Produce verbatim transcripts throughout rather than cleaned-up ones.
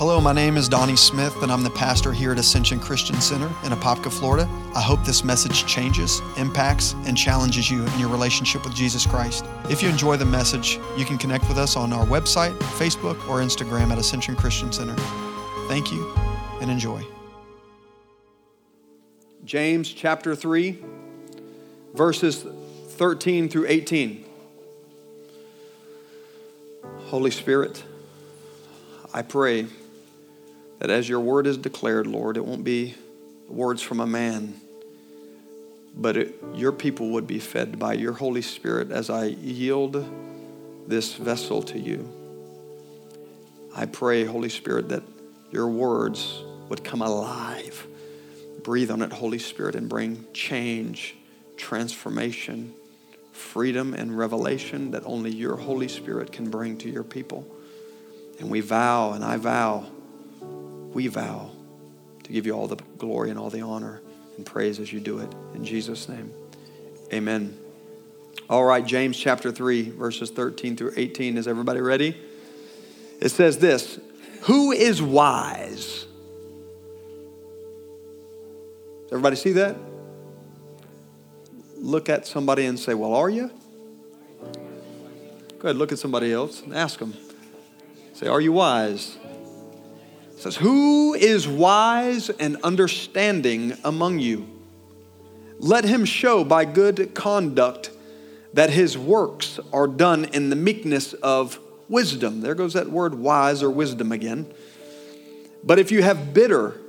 Hello, my name is Donnie Smith, and I'm the pastor here at Ascension Christian Center in Apopka, Florida. I hope this message changes, impacts, and challenges you in your relationship with Jesus Christ. If you enjoy the message, you can connect with us on our website, Facebook, or Instagram at Ascension Christian Center. Thank you, and enjoy. James chapter three, verses thirteen through eighteen. Holy Spirit, I pray that as your word is declared, Lord, it won't be words from a man, but it, your people would be fed by your Holy Spirit as I yield this vessel to you. I pray, Holy Spirit, that your words would come alive. Breathe on it, Holy Spirit, and bring change, transformation, freedom, and revelation that only your Holy Spirit can bring to your people. And we vow, and I vow, we vow to give you all the glory and all the honor and praise as you do it. In Jesus' name, amen. All right, James chapter three, verses thirteen through eighteen. Is everybody ready? It says this: who is wise? Everybody see that? Look at somebody and say, well, are you? Go ahead, look at somebody else and ask them. Say, are you wise? It says, who is wise and understanding among you? Let him show by good conduct that his works are done in the meekness of wisdom. There goes that word wise or wisdom again. But if you have bitter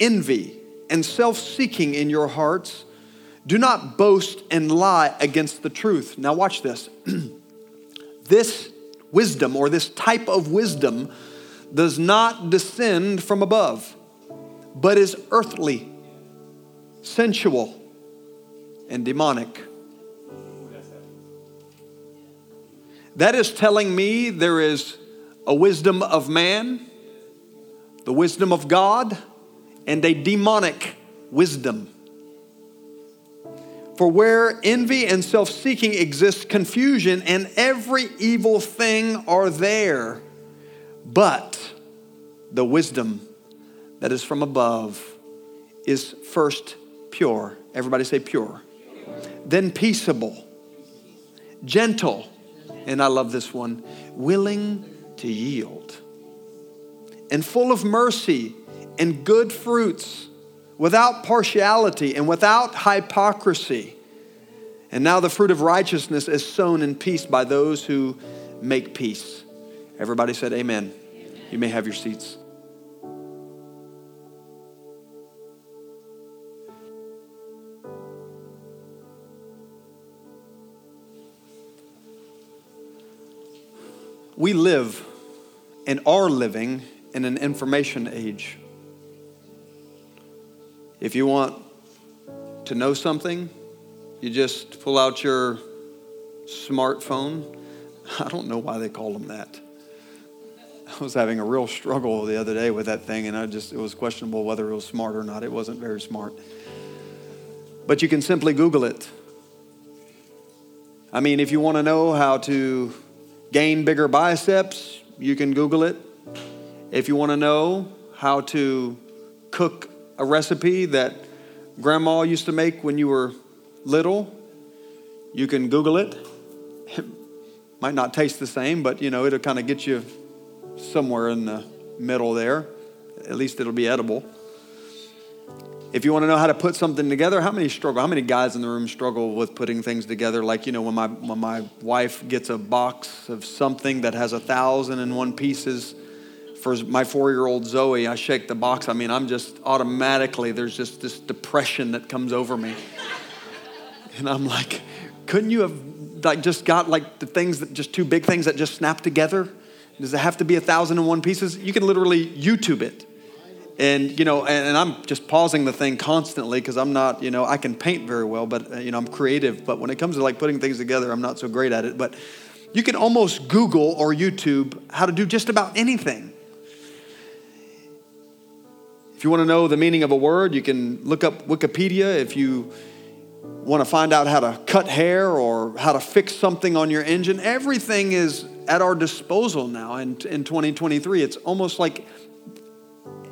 envy and self-seeking in your hearts, do not boast and lie against the truth. Now watch this. This wisdom, or this type of wisdom, does not descend from above, but is earthly, sensual, and demonic. That is telling me there is a wisdom of man, the wisdom of God, and a demonic wisdom. For where envy and self-seeking exist, confusion and every evil thing are there. But the wisdom that is from above is first pure. Everybody say pure. Pure. Then peaceable, gentle, and I love this one, willing to yield, and full of mercy and good fruits, without partiality and without hypocrisy. And now the fruit of righteousness is sown in peace by those who make peace. Everybody said amen. Amen. You may have your seats. We live and are living in an information age. If you want to know something, you just pull out your smartphone. I don't know why they call them that. I was having a real struggle the other day with that thing, and I just it was questionable whether it was smart or not. It wasn't very smart. But you can simply Google it. I mean, if you want to know how to gain bigger biceps, you can Google it. If you want to know how to cook a recipe that grandma used to make when you were little, you can Google it. It might not taste the same, but you know, it'll kind of get you somewhere in the middle there. At least it'll be edible. If you want to know how to put something together, how many struggle? How many guys in the room struggle with putting things together? Like, you know, when my when my wife gets a box of something that has a thousand and one pieces. For my four-year-old Zoe, I shake the box. I mean, I'm just automatically, there's just this depression that comes over me. And I'm like, couldn't you have like just got like the things that just two big things that just snap together? Does it have to be a thousand and one pieces? You can literally YouTube it. And, you know, and, and I'm just pausing the thing constantly because I'm not, you know, I can paint very well, but, you know, I'm creative. But when it comes to like putting things together, I'm not so great at it. But you can almost Google or YouTube how to do just about anything. If you want to know the meaning of a word, you can look up Wikipedia. If you want to find out how to cut hair or how to fix something on your engine, everything is at our disposal now in, in twenty twenty-three. It's almost like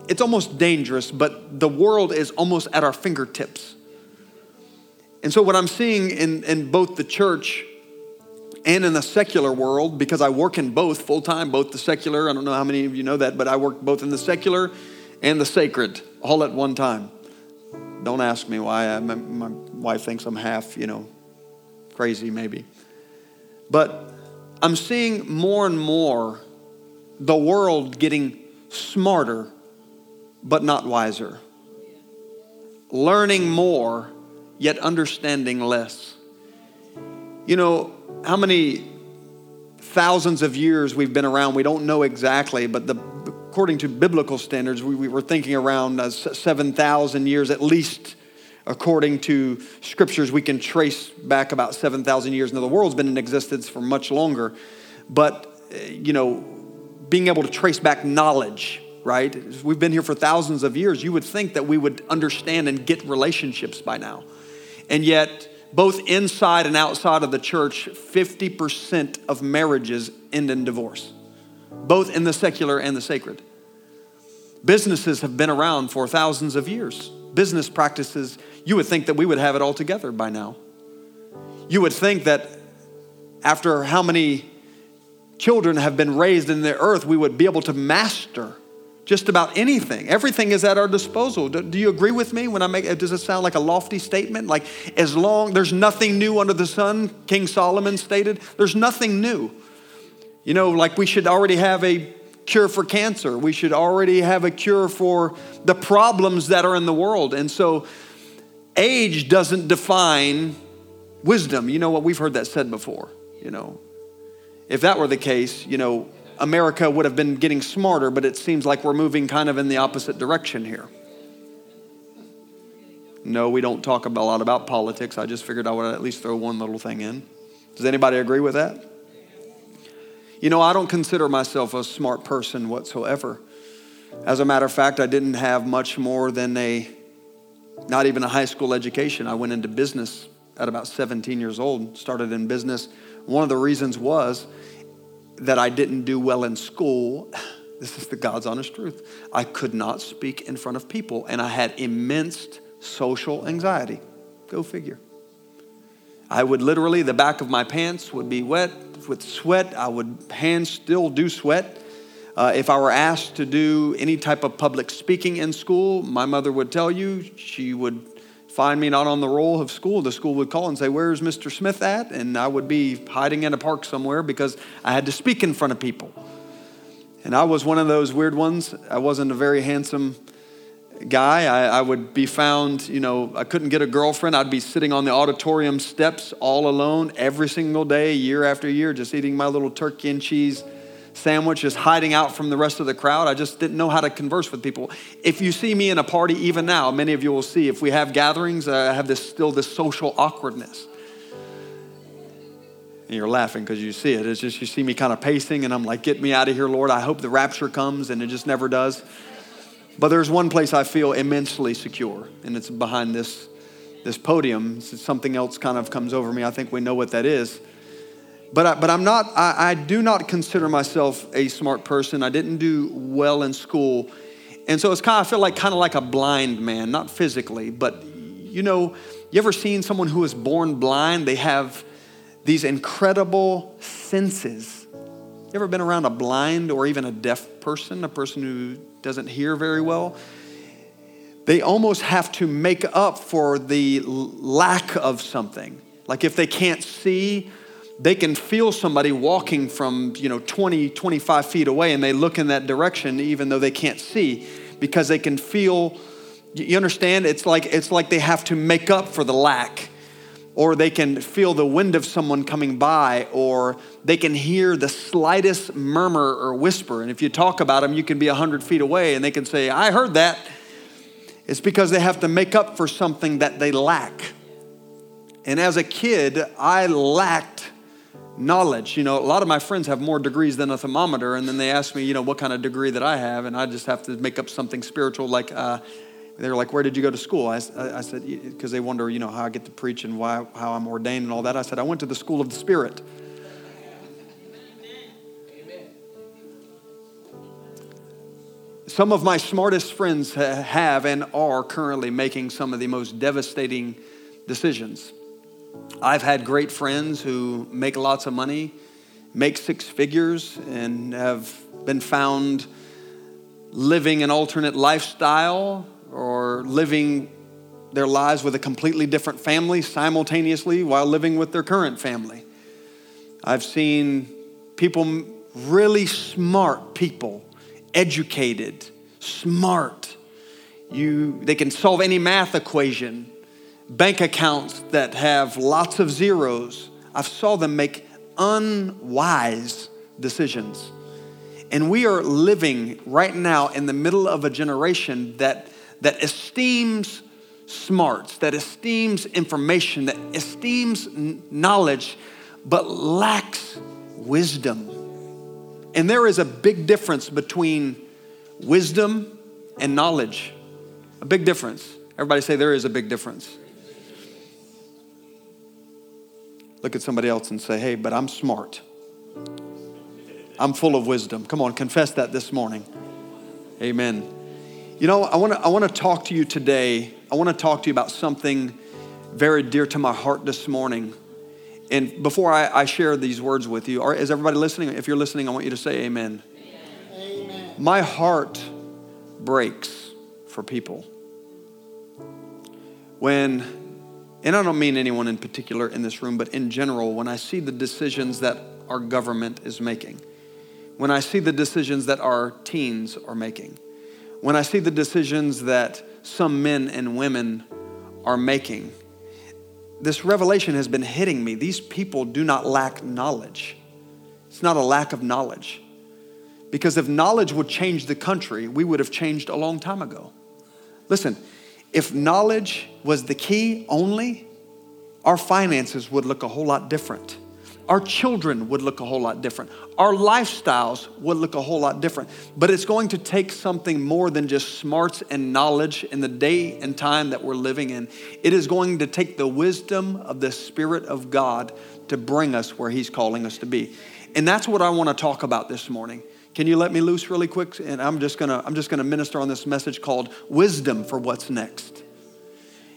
it's almost dangerous, but the world is almost at our fingertips. And so what I'm seeing in, in both the church and in the secular world, because I work in both full-time, both the secular, I don't know how many of you know that, but I work both in the secular and the sacred all at one time. Don't ask me why. I, my, my wife thinks I'm half, you know, crazy maybe. But I'm seeing more and more the world getting smarter, but not wiser. Learning more, yet understanding less. You know, how many thousands of years we've been around, we don't know exactly, but the, according to biblical standards, we, we were thinking around uh, seven thousand years at least. According to scriptures, we can trace back about seven thousand years. Now, the world's been in existence for much longer, but, you know, being able to trace back knowledge, right? We've been here for thousands of years. You would think that we would understand and get relationships by now. And yet, both inside and outside of the church, fifty percent of marriages end in divorce, both in the secular and the sacred. Businesses have been around for thousands of years. Business practices, you would think that we would have it all together by now. You would think that after how many children have been raised in the earth, we would be able to master just about anything. Everything is at our disposal. Do, do you agree with me when I make, does it sound like a lofty statement? Like, as long, there's nothing new under the sun, King Solomon stated, there's nothing new. You know, like we should already have a cure for cancer. We should already have a cure for the problems that are in the world. And so age doesn't define wisdom. You know what? We've heard that said before. You know, if that were the case, you know, America would have been getting smarter, but it seems like we're moving kind of in the opposite direction here. No, we don't talk a lot about politics. I just figured I would at least throw one little thing in. Does anybody agree with that? You know, I don't consider myself a smart person whatsoever. As a matter of fact, I didn't have much more than a, not even a high school education. I went into business at about seventeen years old, started in business. One of the reasons was that I didn't do well in school. This is the God's honest truth. I could not speak in front of people, and I had immense social anxiety. Go figure. I would literally, the back of my pants would be wet with sweat. I would hands still do sweat. Uh, if I were asked to do any type of public speaking in school, my mother would tell you, she would find me not on the roll of school. The school would call and say, "Where's Mister Smith at?" And I would be hiding in a park somewhere because I had to speak in front of people. And I was one of those weird ones. I wasn't a very handsome guy. I, I would be found, you know, I couldn't get a girlfriend. I'd be sitting on the auditorium steps all alone every single day, year after year, just eating my little turkey and cheese sandwich, just hiding out from the rest of the crowd. I just didn't know how to converse with people. If you see me in a party, even now, many of you will see, if we have gatherings, I have this still this social awkwardness. And you're laughing because you see it. It's just, you see me kind of pacing and I'm like, get me out of here, Lord. I hope the rapture comes, and it just never does. But there's one place I feel immensely secure, and it's behind this, this podium. Something else kind of comes over me. I think we know what that is. But I, but I'm not, I, I do not consider myself a smart person. I didn't do well in school. And so it's kind of, I feel like kind of like a blind man, not physically, but you know, you ever seen someone who is born blind? They have these incredible senses. You ever been around a blind or even a deaf person, a person who doesn't hear very well? They almost have to make up for the lack of something. Like if they can't see, they can feel somebody walking from, you know, twenty, twenty-five feet away, and they look in that direction even though they can't see, because they can feel, you understand? It's like, it's like they have to make up for the lack. Or they can feel the wind of someone coming by, or they can hear the slightest murmur or whisper. And if you talk about them, you can be one hundred feet away and they can say, I heard that. It's because they have to make up for something that they lack. And as a kid, I lacked knowledge. You know, a lot of my friends have more degrees than a thermometer. And then they ask me, you know, what kind of degree that I have. And I just have to make up something spiritual, like, uh, they were like, where did you go to school? I, I said, because they wonder, you know, how I get to preach and why, how I'm ordained and all that. I said, I went to the school of the Spirit. Amen. some of my smartest friends have and are currently making some of the most devastating decisions. I've had great friends who make lots of money, make six figures, and have been found living an alternate lifestyle or living their lives with a completely different family simultaneously while living with their current family. I've seen people, really smart people, educated, smart. You, they can solve any math equation. Bank accounts that have lots of zeros. I've saw them make unwise decisions. And we are living right now in the middle of a generation that that esteems smarts, that esteems information, that esteems knowledge, but lacks wisdom. And there is a big difference between wisdom and knowledge. A big difference. Everybody say there is a big difference. Look at somebody else and say, hey, but I'm smart. I'm full of wisdom. Come on, confess that this morning. Amen. You know, I want to I want to talk to you today. I want to talk to you about something very dear to my heart this morning. And before I, I share these words with you, are, is everybody listening? If you're listening, I want you to say amen. Amen. My heart breaks for people. When, and I don't mean anyone in particular in this room, but in general, when I see the decisions that our government is making, when I see the decisions that our teens are making, when I see the decisions that some men and women are making, this revelation has been hitting me. These people do not lack knowledge. It's not a lack of knowledge. Because if knowledge would change the country, we would have changed a long time ago. Listen, if knowledge was the key only, our finances would look a whole lot different. Our children would look a whole lot different. Our lifestyles would look a whole lot different. But it's going to take something more than just smarts and knowledge in the day and time that we're living in. It is going to take the wisdom of the Spirit of God to bring us where He's calling us to be. And that's what I want to talk about this morning. Can you let me loose really quick? And I'm just gonna I'm just gonna minister on this message called Wisdom for What's Next.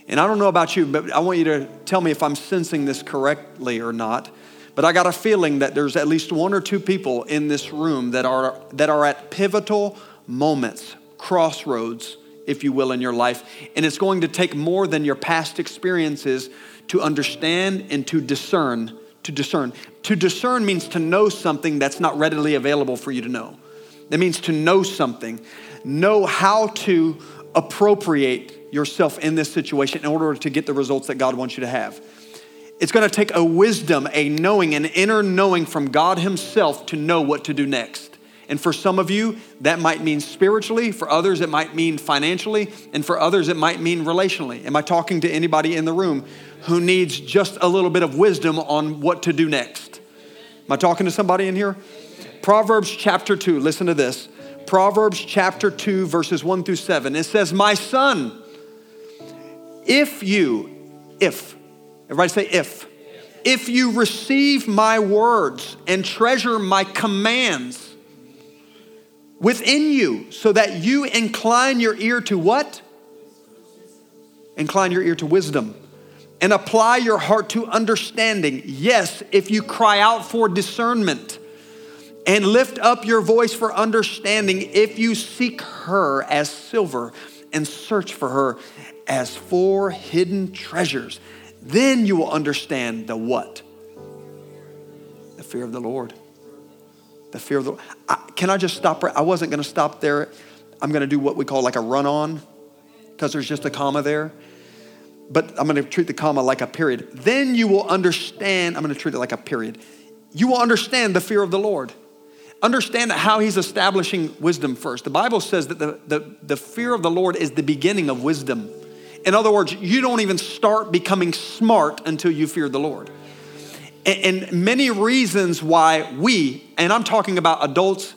And I don't know about you, but I want you to tell me if I'm sensing this correctly or not. But I got a feeling that there's at least one or two people in this room that are that are at pivotal moments, crossroads, if you will, in your life. And it's going to take more than your past experiences to understand and to discern. To discern. To discern means to know something that's not readily available for you to know. That means to know something. Know how to appropriate yourself in this situation in order to get the results that God wants you to have. It's going to take a wisdom, a knowing, an inner knowing from God Himself to know what to do next. And for some of you, that might mean spiritually. For others, it might mean financially. And for others, it might mean relationally. Am I talking to anybody in the room who needs just a little bit of wisdom on what to do next? Am I talking to somebody in here? Proverbs chapter two, listen to this. Proverbs chapter two, verses one through seven. It says, my son, if you, if, everybody say if. If you receive my words and treasure my commands within you, so that you incline your ear to what? Incline your ear to wisdom and apply your heart to understanding. Yes, if you cry out for discernment and lift up your voice for understanding, if you seek her as silver and search for her as for hidden treasures, then you will understand the what? The fear of the Lord. The fear of the Lord. I, can I just stop? Right? I wasn't going to stop there. I'm going to do what we call like a run-on, because there's just a comma there. But I'm going to treat the comma like a period. Then you will understand. I'm going to treat it like a period. You will understand the fear of the Lord. Understand how He's establishing wisdom first. The Bible says that the, the, the fear of the Lord is the beginning of wisdom. In other words, you don't even start becoming smart until you fear the Lord. And, and many reasons why we, and I'm talking about adults,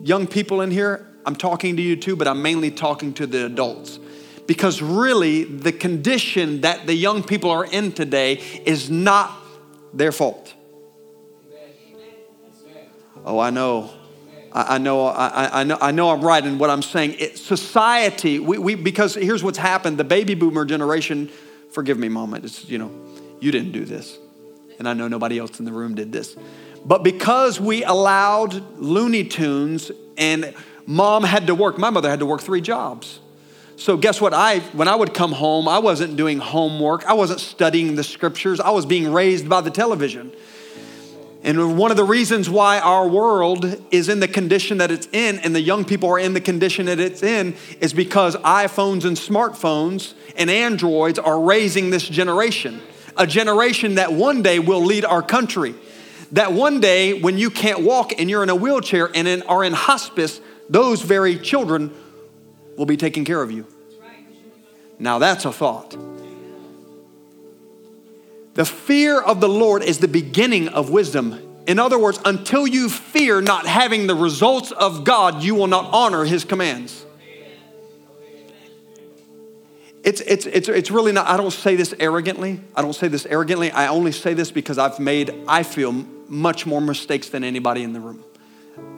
young people in here, I'm talking to you too, but I'm mainly talking to the adults. Because really, the condition that the young people are in today is not their fault. Oh, I know. I know, I, I know, I know I'm right in what I'm saying. It, society, we, we because here's what's happened: the baby boomer generation. Forgive me, Mom. It's you know, you didn't do this, and I know nobody else in the room did this. But because we allowed Looney Tunes, and Mom had to work. My mother had to work three jobs. So guess what? I when I would come home, I wasn't doing homework. I wasn't studying the scriptures. I was being raised by the television. And one of the reasons why our world is in the condition that it's in and the young people are in the condition that it's in is because iPhones and smartphones and Androids are raising this generation, a generation that one day will lead our country, that one day when you can't walk and you're in a wheelchair and in, are in hospice, those very children will be taking care of you. Now that's a thought. The fear of the Lord is the beginning of wisdom. In other words, until you fear not having the results of God, you will not honor his commands. It's, it's, it's, it's really not, I don't say this arrogantly. I don't say this arrogantly. I only say this because I've made, I feel, much more mistakes than anybody in the room.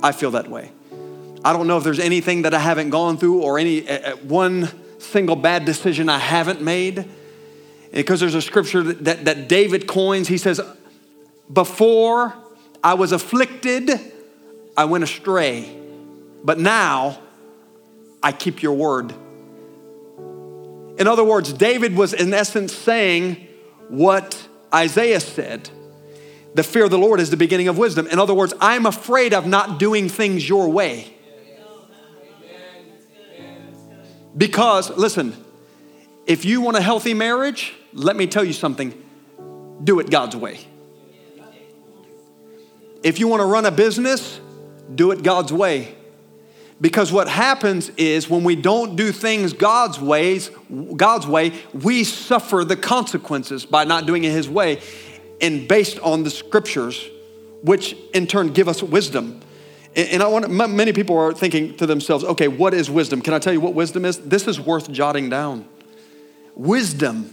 I feel that way. I don't know if there's anything that I haven't gone through or any uh, one single bad decision I haven't made. Because there's a scripture that, that, that David coins. He says, before I was afflicted, I went astray. But now I keep your word. In other words, David was in essence saying what Isaiah said. The fear of the Lord is the beginning of wisdom. In other words, I'm afraid of not doing things your way. Because, listen, if you want a healthy marriage, let me tell you something, do it God's way. If you want to run a business, do it God's way. Because what happens is when we don't do things God's ways, God's way, we suffer the consequences by not doing it his way and based on the scriptures, which in turn give us wisdom. And I want many people are thinking to themselves, okay, what is wisdom? Can I tell you what wisdom is? This is worth jotting down. Wisdom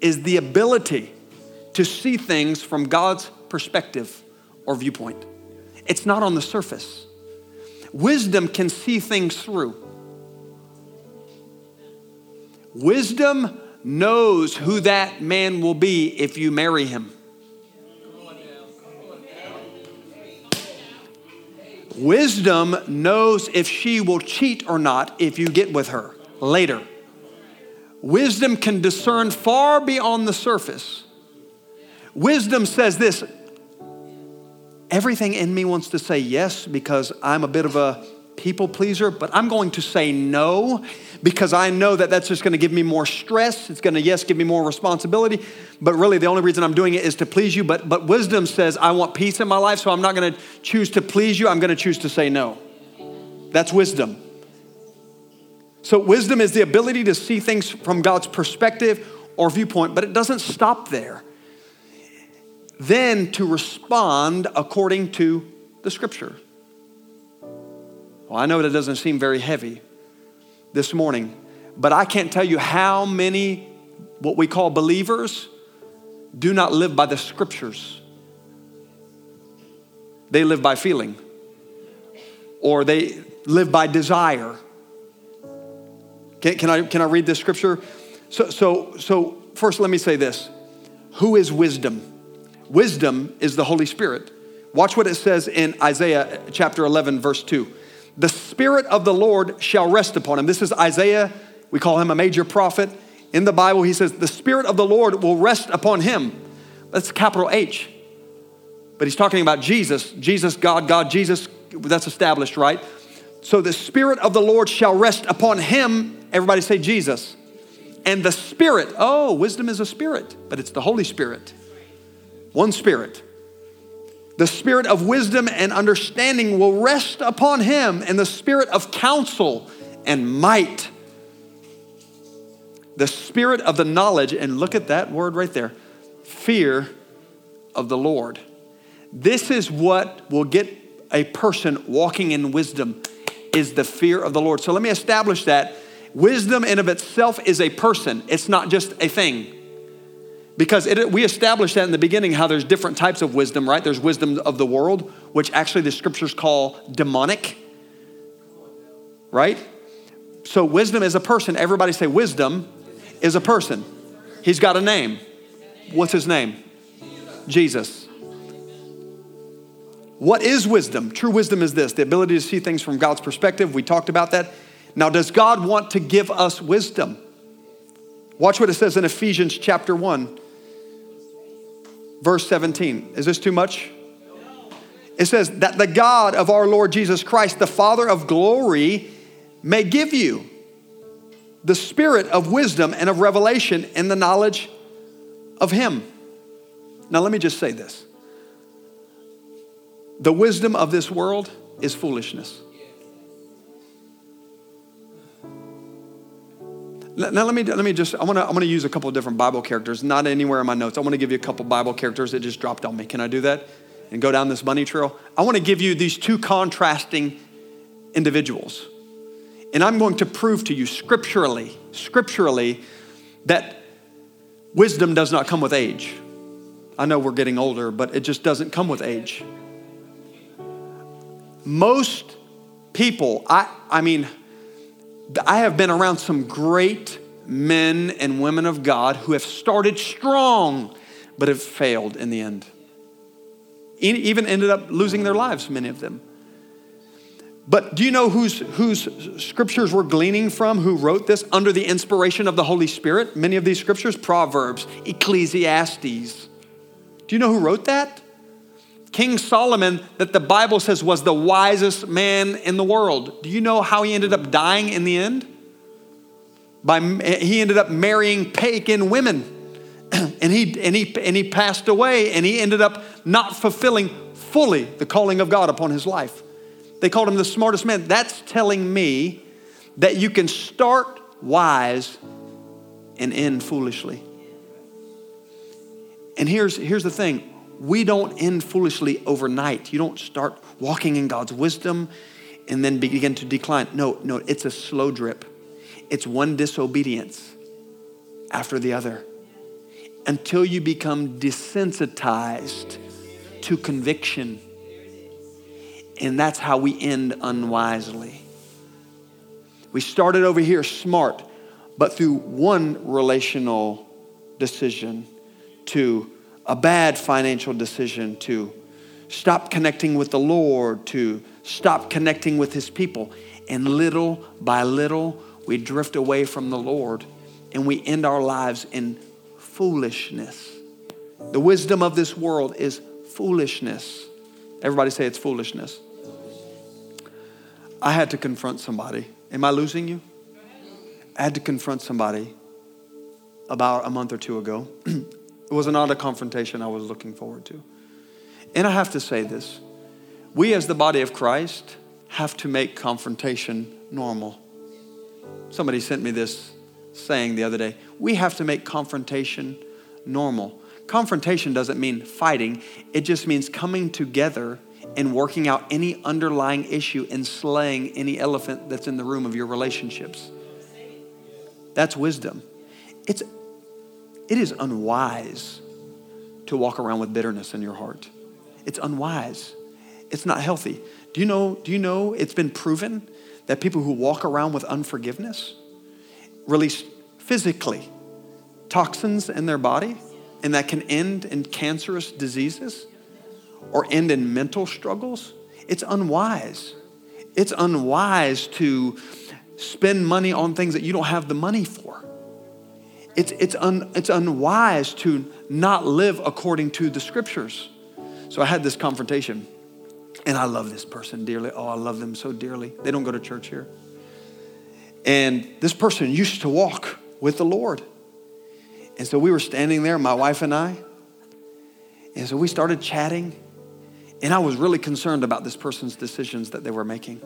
is the ability to see things from God's perspective or viewpoint. It's not on the surface. Wisdom can see things through. Wisdom knows who that man will be if you marry him. Wisdom knows if she will cheat or not if you get with her later. Wisdom can discern far beyond the surface. Wisdom says this, everything in me wants to say yes because I'm a bit of a people pleaser, but I'm going to say no because I know that that's just going to give me more stress. It's going to, yes, give me more responsibility, but really the only reason I'm doing it is to please you. But, but wisdom says I want peace in my life, so I'm not going to choose to please you. I'm going to choose to say no. That's wisdom. So wisdom is the ability to see things from God's perspective or viewpoint, but it doesn't stop there. Then to respond according to the scripture. Well, I know that doesn't seem very heavy this morning, but I can't tell you how many what we call believers do not live by the scriptures. They live by feeling, or they live by desire. Can, can I can I read this scripture? So so so first, let me say this: who is wisdom? Wisdom is the Holy Spirit. Watch what it says in Isaiah chapter eleven, verse two: the Spirit of the Lord shall rest upon him. This is Isaiah. We call him a major prophet in the Bible. He says the Spirit of the Lord will rest upon him. That's capital H. But he's talking about Jesus. Jesus, God, God, Jesus. That's established, right? So the Spirit of the Lord shall rest upon him. Everybody say Jesus. And the Spirit, oh, wisdom is a spirit, but it's the Holy Spirit. One Spirit. The Spirit of wisdom and understanding will rest upon him, and the Spirit of counsel and might. The Spirit of the knowledge, and look at that word right there, fear of the Lord. This is what will get a person walking in wisdom, is the fear of the Lord. So let me establish that. Wisdom in of itself is a person. It's not just a thing. Because it, we established that in the beginning, how there's different types of wisdom, right? There's wisdom of the world, which actually the scriptures call demonic, right? So wisdom is a person. Everybody say wisdom is a person. He's got a name. What's his name? Jesus. What is wisdom? True wisdom is this, the ability to see things from God's perspective. We talked about that. Now, does God want to give us wisdom? Watch what it says in Ephesians chapter one, verse seventeen. Is this too much? It says that the God of our Lord Jesus Christ, the Father of glory, may give you the spirit of wisdom and of revelation in the knowledge of him. Now, let me just say this. The wisdom of this world is foolishness. Now, let me let me just, I want to I'm going to use a couple of different Bible characters, not anywhere in my notes. I want to give you a couple Bible characters that just dropped on me. Can I do that and go down this bunny trail? I want to give you these two contrasting individuals. And I'm going to prove to you scripturally, scripturally, that wisdom does not come with age. I know we're getting older, but it just doesn't come with age. Most people, I I mean... I have been around some great men and women of God who have started strong, but have failed in the end. Even ended up losing their lives, many of them. But do you know whose, whose scriptures we're gleaning from, who wrote this under the inspiration of the Holy Spirit? Many of these scriptures, Proverbs, Ecclesiastes. Do you know who wrote that? King Solomon, that the Bible says was the wisest man in the world. Do you know how he ended up dying in the end? By he ended up marrying pagan women. And he, and, he, and he passed away, and he ended up not fulfilling fully the calling of God upon his life. They called him the smartest man. That's telling me that you can start wise and end foolishly. And here's, here's the thing. We don't end foolishly overnight. You don't start walking in God's wisdom and then begin to decline. No, no, it's a slow drip. It's one disobedience after the other until you become desensitized to conviction. And that's how we end unwisely. We started over here smart, but through one relational decision to a bad financial decision, to stop connecting with the Lord, to stop connecting with his people. And little by little, we drift away from the Lord and we end our lives in foolishness. The wisdom of this world is foolishness. Everybody say it's foolishness. I had to confront somebody. Am I losing you? I had to confront somebody about a month or two ago. It was not a confrontation I was looking forward to. And I have to say this. We as the body of Christ have to make confrontation normal. Somebody sent me this saying the other day. We have to make confrontation normal. Confrontation doesn't mean fighting. It just means coming together and working out any underlying issue and slaying any elephant that's in the room of your relationships. That's wisdom. It's It is unwise to walk around with bitterness in your heart. It's unwise. It's not healthy. Do you know, do you know it's been proven that people who walk around with unforgiveness release physically toxins in their body, and that can end in cancerous diseases or end in mental struggles? It's unwise. It's unwise to spend money on things that you don't have the money for. It's it's un, it's unwise to not live according to the scriptures. So I had this confrontation, and I love this person dearly. Oh, I love them so dearly. They don't go to church here. And this person used to walk with the Lord. And so we were standing there, my wife and I. And so we started chatting, and I was really concerned about this person's decisions that they were making.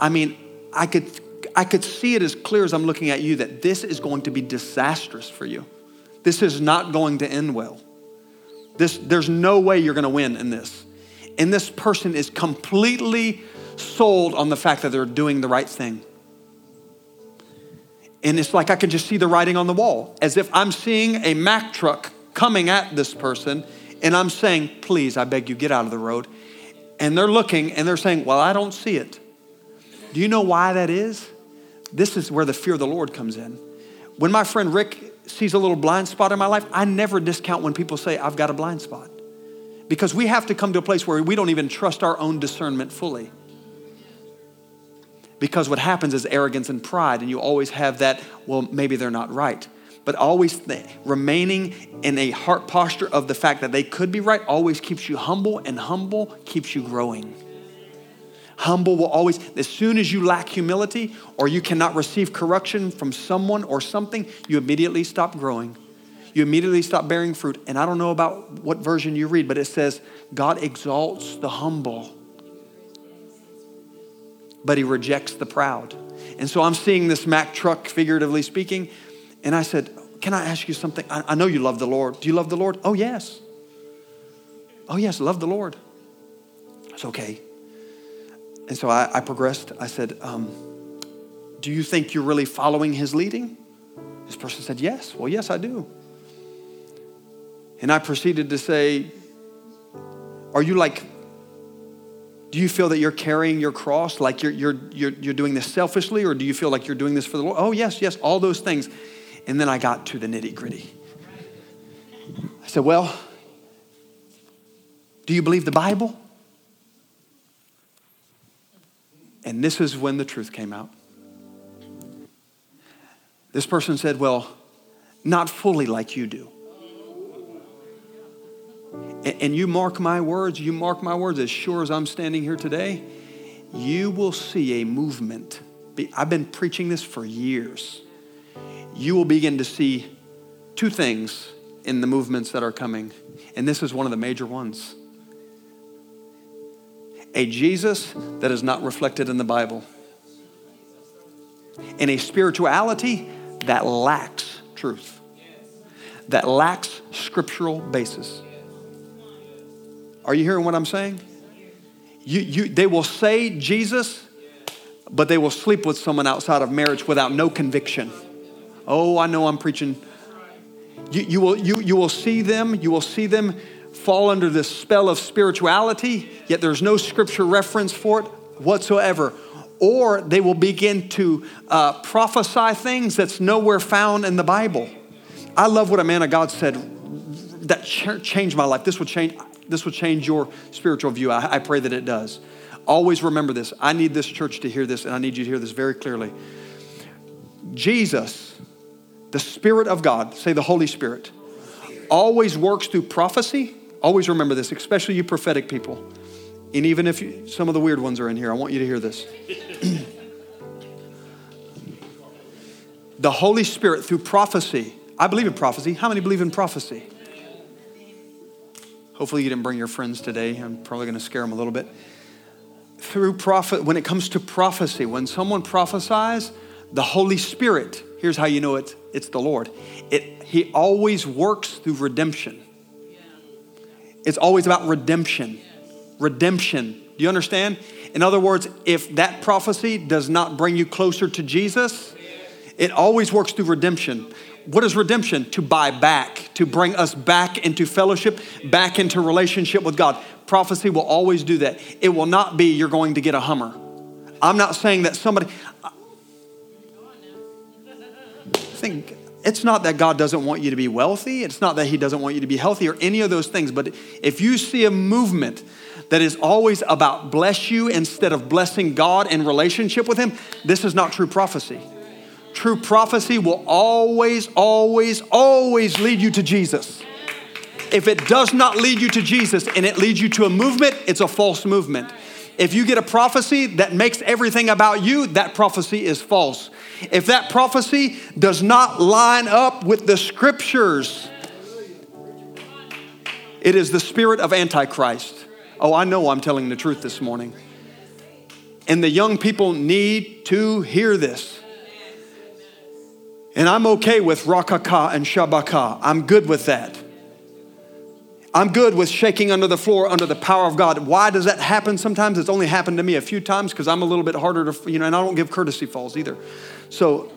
I mean, I could I could see it as clear as I'm looking at you that this is going to be disastrous for you. This is not going to end well. This, there's no way you're going to win in this. And this person is completely sold on the fact that they're doing the right thing. And it's like I can just see the writing on the wall, as if I'm seeing a Mack truck coming at this person, and I'm saying, please, I beg you, get out of the road. And they're looking and they're saying, well, I don't see it. Do you know why that is? This is where the fear of the Lord comes in. When my friend Rick sees a little blind spot in my life, I never discount when people say, I've got a blind spot. Because we have to come to a place where we don't even trust our own discernment fully. Because what happens is arrogance and pride, and you always have that, well, maybe they're not right. But always th- remaining in a heart posture of the fact that they could be right always keeps you humble, and humble keeps you growing. Humble will always, as soon as you lack humility or you cannot receive correction from someone or something, you immediately stop growing. You immediately stop bearing fruit. And I don't know about what version you read, but it says, God exalts the humble, but he rejects the proud. And so I'm seeing this Mack truck, figuratively speaking, and I said, can I ask you something? I, I know you love the Lord. Do you love the Lord? Oh, yes. Oh, yes, love the Lord. It's okay. And so I, I progressed. I said, um, do you think you're really following his leading? This person said, yes. Well, yes, I do. And I proceeded to say, are you like, do you feel that you're carrying your cross? Like you're, you're, you're, you're doing this selfishly, or do you feel like you're doing this for the Lord? Oh, yes, yes, all those things. And then I got to the nitty gritty. I said, well, do you believe the Bible? And this is when the truth came out. This person said, well, not fully like you do. And, and you mark my words, you mark my words, as sure as I'm standing here today, you will see a movement. I've been preaching this for years. You will begin to see two things in the movements that are coming. And this is one of the major ones. A Jesus that is not reflected in the Bible, and a spirituality that lacks truth, that lacks scriptural basis. Are you hearing what I'm saying? You, you, they will say Jesus, but they will sleep with someone outside of marriage without no conviction. Oh, I know I'm preaching. You, you will, you, you will see them. You will see them fall under this spell of spirituality, yet there's no scripture reference for it whatsoever. Or they will begin to uh, prophesy things that's nowhere found in the Bible. I love what a man of God said that changed my life. This will change, this will change your spiritual view. I, I pray that it does. Always remember this. I need this church to hear this, and I need you to hear this very clearly. Jesus, the Spirit of God, say the Holy Spirit, always works through prophecy. Always remember this, especially you prophetic people. And even if you, some of the weird ones are in here, I want you to hear this. The Holy Spirit through prophecy. I believe in prophecy. How many believe in prophecy? Hopefully you didn't bring your friends today. I'm probably going to scare them a little bit. Through prophet, when it comes to prophecy, when someone prophesies, the Holy Spirit, here's how you know it, it's the Lord. It, he always works through redemption. It's always about redemption. Redemption. Do you understand? In other words, if that prophecy does not bring you closer to Jesus, it always works through redemption. What is redemption? To buy back, to bring us back into fellowship, back into relationship with God. Prophecy will always do that. It will not be you're going to get a Hummer. I'm not saying that somebody... I think it's not that God doesn't want you to be wealthy. It's not that he doesn't want you to be healthy or any of those things. But if you see a movement that is always about bless you instead of blessing God in relationship with him, this is not true prophecy. True prophecy will always, always, always lead you to Jesus. If it does not lead you to Jesus and it leads you to a movement, it's a false movement. If you get a prophecy that makes everything about you, that prophecy is false. If that prophecy does not line up with the scriptures, it is the spirit of Antichrist. Oh, I know I'm telling the truth this morning. And the young people need to hear this. And I'm okay with rakaka and shabaka. I'm good with that. I'm good with shaking under the floor under the power of God. Why does that happen sometimes? It's only happened to me a few times because I'm a little bit harder to, you know, and I don't give courtesy falls either. So,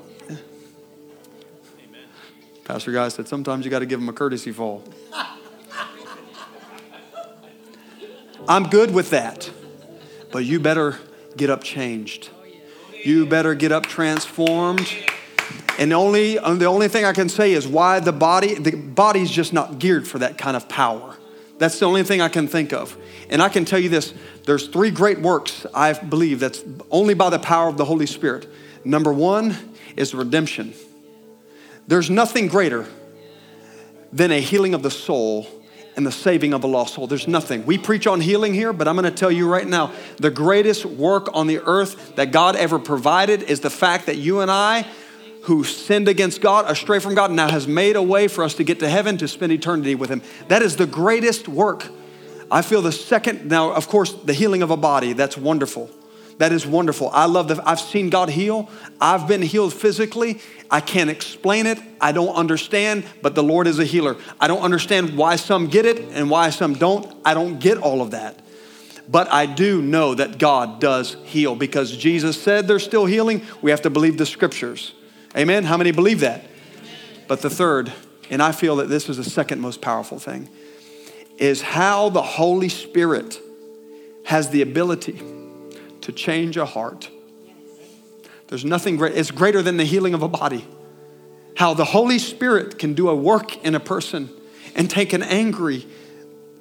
amen. Pastor Guy said, sometimes you got to give them a courtesy fall. I'm good with that, but you better get up changed. You better get up transformed. And the only, the only thing I can say is why the body, the body's just not geared for that kind of power. That's the only thing I can think of. And I can tell you this, there's three great works I believe that's only by the power of the Holy Spirit. Number one is redemption. There's nothing greater than a healing of the soul and the saving of a lost soul. There's nothing. We preach on healing here, but I'm going to tell you right now, the greatest work on the earth that God ever provided is the fact that you and I, who sinned against God, astray from God, now has made a way for us to get to heaven to spend eternity with him. That is the greatest work. I feel the second, now, of course, the healing of a body, that's wonderful. That is wonderful. I love that. I've seen God heal. I've been healed physically. I can't explain it. I don't understand, but the Lord is a healer. I don't understand why some get it and why some don't. I don't get all of that. But I do know that God does heal because Jesus said there's still healing. We have to believe the scriptures. Amen? How many believe that? Amen. But the third, and I feel that this is the second most powerful thing, is how the Holy Spirit has the ability to change a heart. There's nothing great. It's greater than the healing of a body. How the Holy Spirit can do a work in a person and take an angry,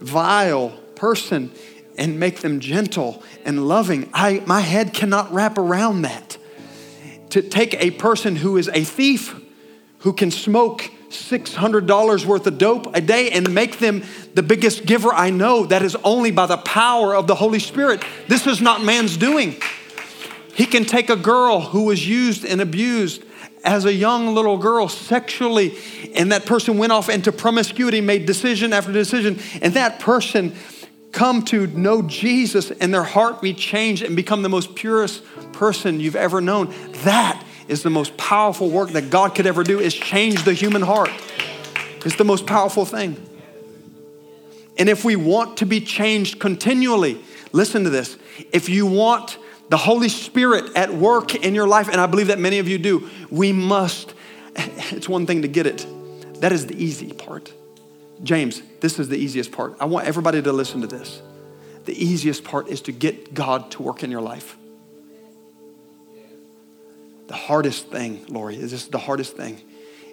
vile person and make them gentle and loving. I, my head cannot wrap around that. To take a person who is a thief, who can smoke six hundred dollars worth of dope a day and make them the biggest giver I know, that is only by the power of the Holy Spirit. This is not man's doing. He can take a girl who was used and abused as a young little girl sexually, and that person went off into promiscuity, made decision after decision, and that person come to know Jesus and their heart be changed and become the most purest person you've ever known. That is the most powerful work that God could ever do, is change the human heart. It's the most powerful thing. And if we want to be changed continually, listen to this. If you want the Holy Spirit at work in your life, and I believe that many of you do, we must, it's one thing to get it. That is the easy part. James, this is the easiest part. I want everybody to listen to this. The easiest part is to get God to work in your life. The hardest thing, Lori, is this the hardest thing,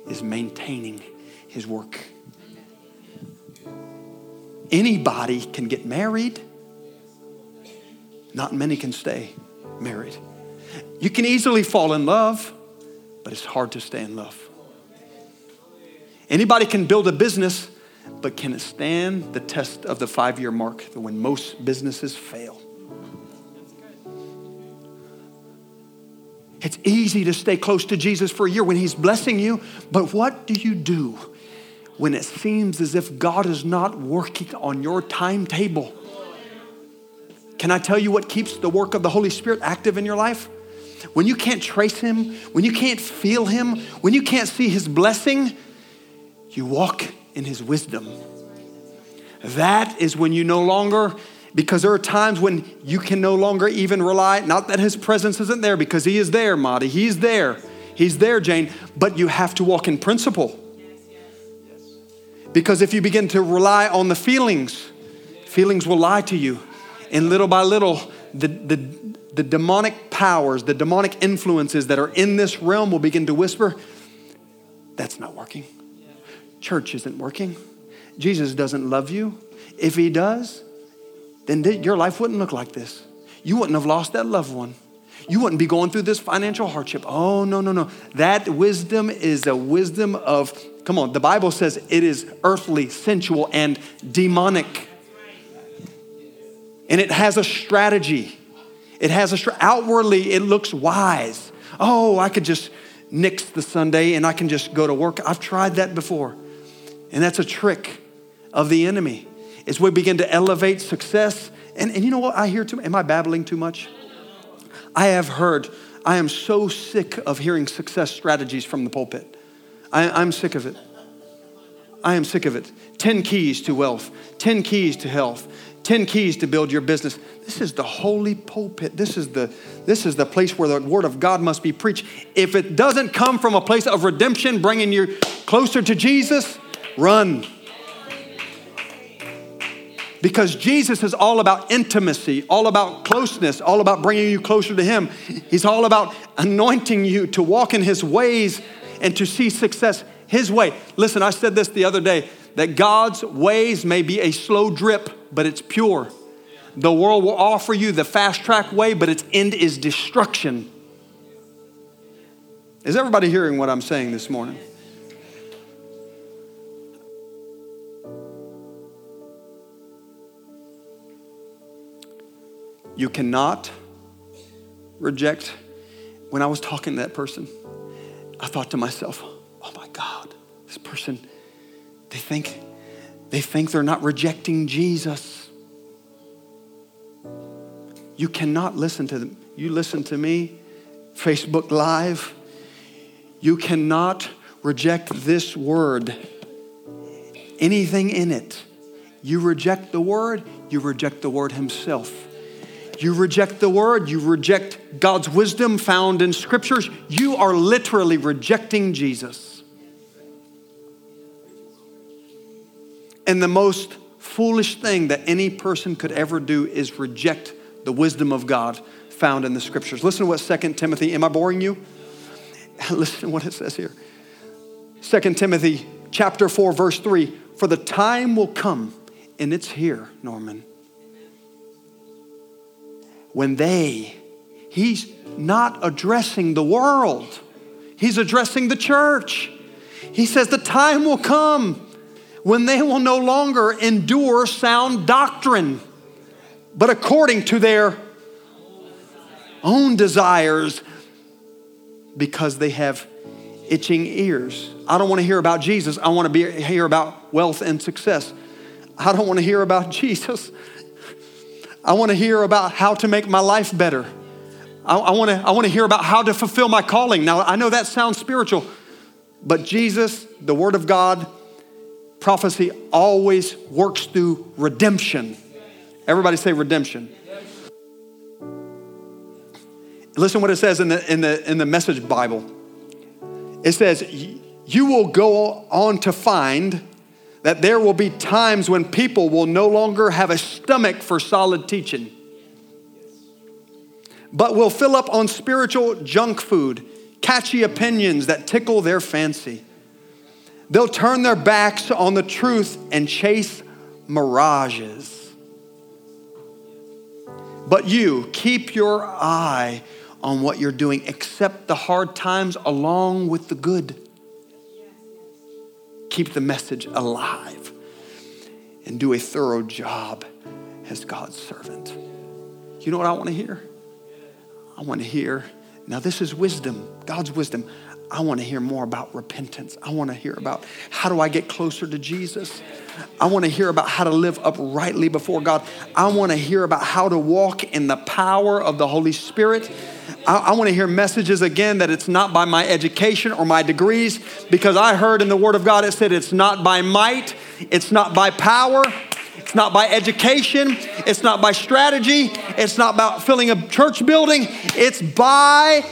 is maintaining his work. Anybody can get married. Not many can stay married. You can easily fall in love, but it's hard to stay in love. Anybody can build a business, but can it stand the test of the five-year mark when most businesses fail? It's easy to stay close to Jesus for a year when he's blessing you, but what do you do when it seems as if God is not working on your timetable? Can I tell you what keeps the work of the Holy Spirit active in your life? When you can't trace him, when you can't feel him, when you can't see his blessing, you walk in his wisdom. That is when you no longer, because there are times when you can no longer even rely, not that his presence isn't there, because he is there, Madi. He's there. He's there, Jane. But you have to walk in principle. Because if you begin to rely on the feelings, feelings will lie to you. And little by little, the, the, the demonic powers, the demonic influences that are in this realm will begin to whisper, that's not working. Church isn't working. Jesus doesn't love you. If he does, then th- your life wouldn't look like this. You wouldn't have lost that loved one. You wouldn't be going through this financial hardship. Oh, no, no, no. That wisdom is a wisdom of, come on, the Bible says it is earthly, sensual, and demonic. And it has a strategy. It has a, stra- outwardly, it looks wise. Oh, I could just nix the Sunday and I can just go to work. I've tried that before. And that's a trick of the enemy, is we begin to elevate success. And, and you know what I hear too? Am I babbling too much? I have heard, I am so sick of hearing success strategies from the pulpit. I, I'm sick of it. I am sick of it. ten keys to wealth, ten keys to health, ten keys to build your business. This is the holy pulpit. This is the, this is the place where the word of God must be preached. If it doesn't come from a place of redemption, bringing your closer to Jesus, run. Because Jesus is all about intimacy, all about closeness, all about bringing you closer to him. He's all about anointing you to walk in his ways and to see success his way. Listen, I said this the other day, that God's ways may be a slow drip, but it's pure. The world will offer you the fast track way, but its end is destruction. Is everybody hearing what I'm saying this morning? You cannot reject. When I was talking to that person, I thought to myself, oh my God, this person, they think, they think they're not rejecting Jesus. You cannot listen to them. You listen to me, Facebook Live. You cannot reject this word, anything in it. You reject the word, you reject the word himself. You reject the word, you reject God's wisdom found in scriptures. You are literally rejecting Jesus. And the most foolish thing that any person could ever do is reject the wisdom of God found in the scriptures. Listen to what Second Timothy, am I boring you? Listen to what it says here. Second Timothy chapter four, verse three, for the time will come, and it's here, Norman, when they, he's not addressing the world. He's addressing the church. He says the time will come when they will no longer endure sound doctrine, but according to their own desires, because they have itching ears. I don't want to hear about Jesus. I want to be, hear about wealth and success. I don't want to hear about Jesus. I want to hear about how to make my life better. I, I want to I want to hear about how to fulfill my calling. Now, I know that sounds spiritual, but Jesus, the Word of God, prophecy always works through redemption. Everybody say redemption. Listen what it says in the in the in the Message Bible. It says, you will go on to find that there will be times when people will no longer have a stomach for solid teaching, but will fill up on spiritual junk food, catchy opinions that tickle their fancy. They'll turn their backs on the truth and chase mirages. But you, keep your eye on what you're doing. Accept the hard times along with the good. Keep the message alive and do a thorough job as God's servant. You know what I want to hear? I want to hear, now this is wisdom, God's wisdom. I want to hear more about repentance. I want to hear about how do I get closer to Jesus? I want to hear about how to live uprightly before God. I want to hear about how to walk in the power of the Holy Spirit. I, I want to hear messages again that it's not by my education or my degrees, because I heard in the Word of God, it said it's not by might, it's not by power, it's not by education, it's not by strategy, it's not about filling a church building, it's by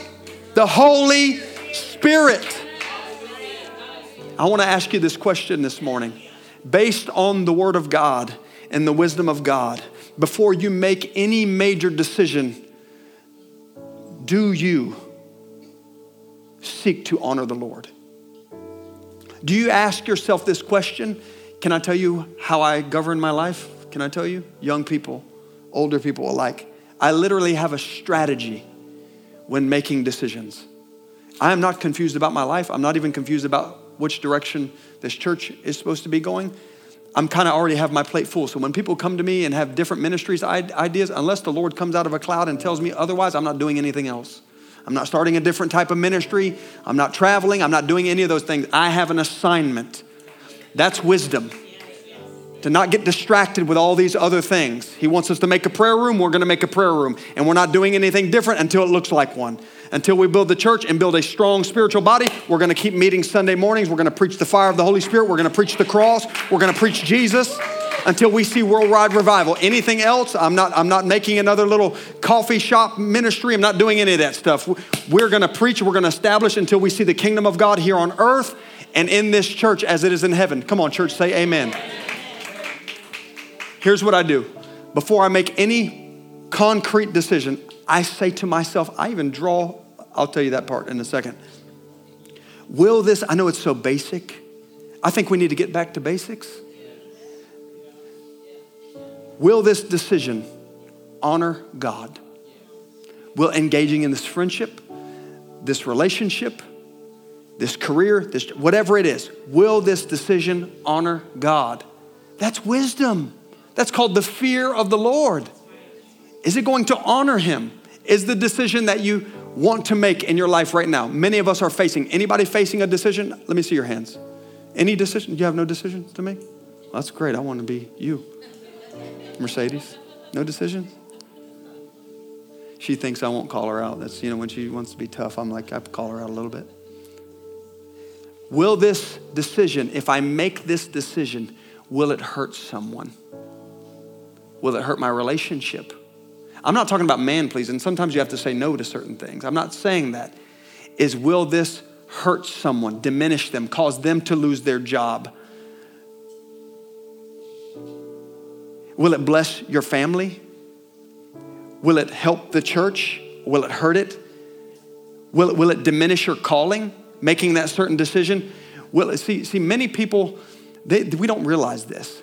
the Holy Spirit. I want to ask you this question this morning. Based on the Word of God and the wisdom of God, before you make any major decision, do you seek to honor the Lord? Do you ask yourself this question? Can I tell you how I govern my life? Can I tell you? Young people, older people alike. I literally have a strategy when making decisions. I am not confused about my life. I'm not even confused about which direction this church is supposed to be going. I'm kind of already have my plate full. So when people come to me and have different ministries, ideas, unless the Lord comes out of a cloud and tells me otherwise, I'm not doing anything else. I'm not starting a different type of ministry. I'm not traveling. I'm not doing any of those things. I have an assignment. That's wisdom. To not get distracted with all these other things. He wants us to make a prayer room. We're going to make a prayer room. And we're not doing anything different until it looks like one. Until we build the church and build a strong spiritual body, we're going to keep meeting Sunday mornings. We're going to preach the fire of the Holy Spirit. We're going to preach the cross. We're going to preach Jesus until we see worldwide revival. Anything else, I'm not, I'm not making another little coffee shop ministry. I'm not doing any of that stuff. We're going to preach. We're going to establish until we see the kingdom of God here on earth. and in this church as it is in heaven. Come on, church, say amen. Amen. Here's what I do. Before I make any concrete decision, I say to myself, I even draw, I'll tell you that part in a second. Will this, I know it's so basic. I think we need to get back to basics. Will this decision honor God? Will engaging in this friendship, this relationship, this career, this whatever it is, will this decision honor God? That's wisdom. That's called the fear of the Lord. Is it going to honor him? Is the decision that you want to make in your life right now? Many of us are facing, anybody facing a decision? Let me see your hands. Any decision? You have no decisions to make? Well, that's great. I want to be you. Mercedes, no decisions? She thinks I won't call her out. That's, you know, when she wants to be tough, I'm like, I call her out a little bit. Will this decision, if I make this decision, will it hurt someone? Will it hurt my relationship? I'm not talking about man pleasing. Sometimes you have to say no to certain things. I'm not saying that. Is will this hurt someone, diminish them, cause them to lose their job? Will it bless your family? Will it help the church? Will it hurt it? Will it, will it diminish your calling, making that certain decision? Will it, see, see, many people, they, we don't realize this.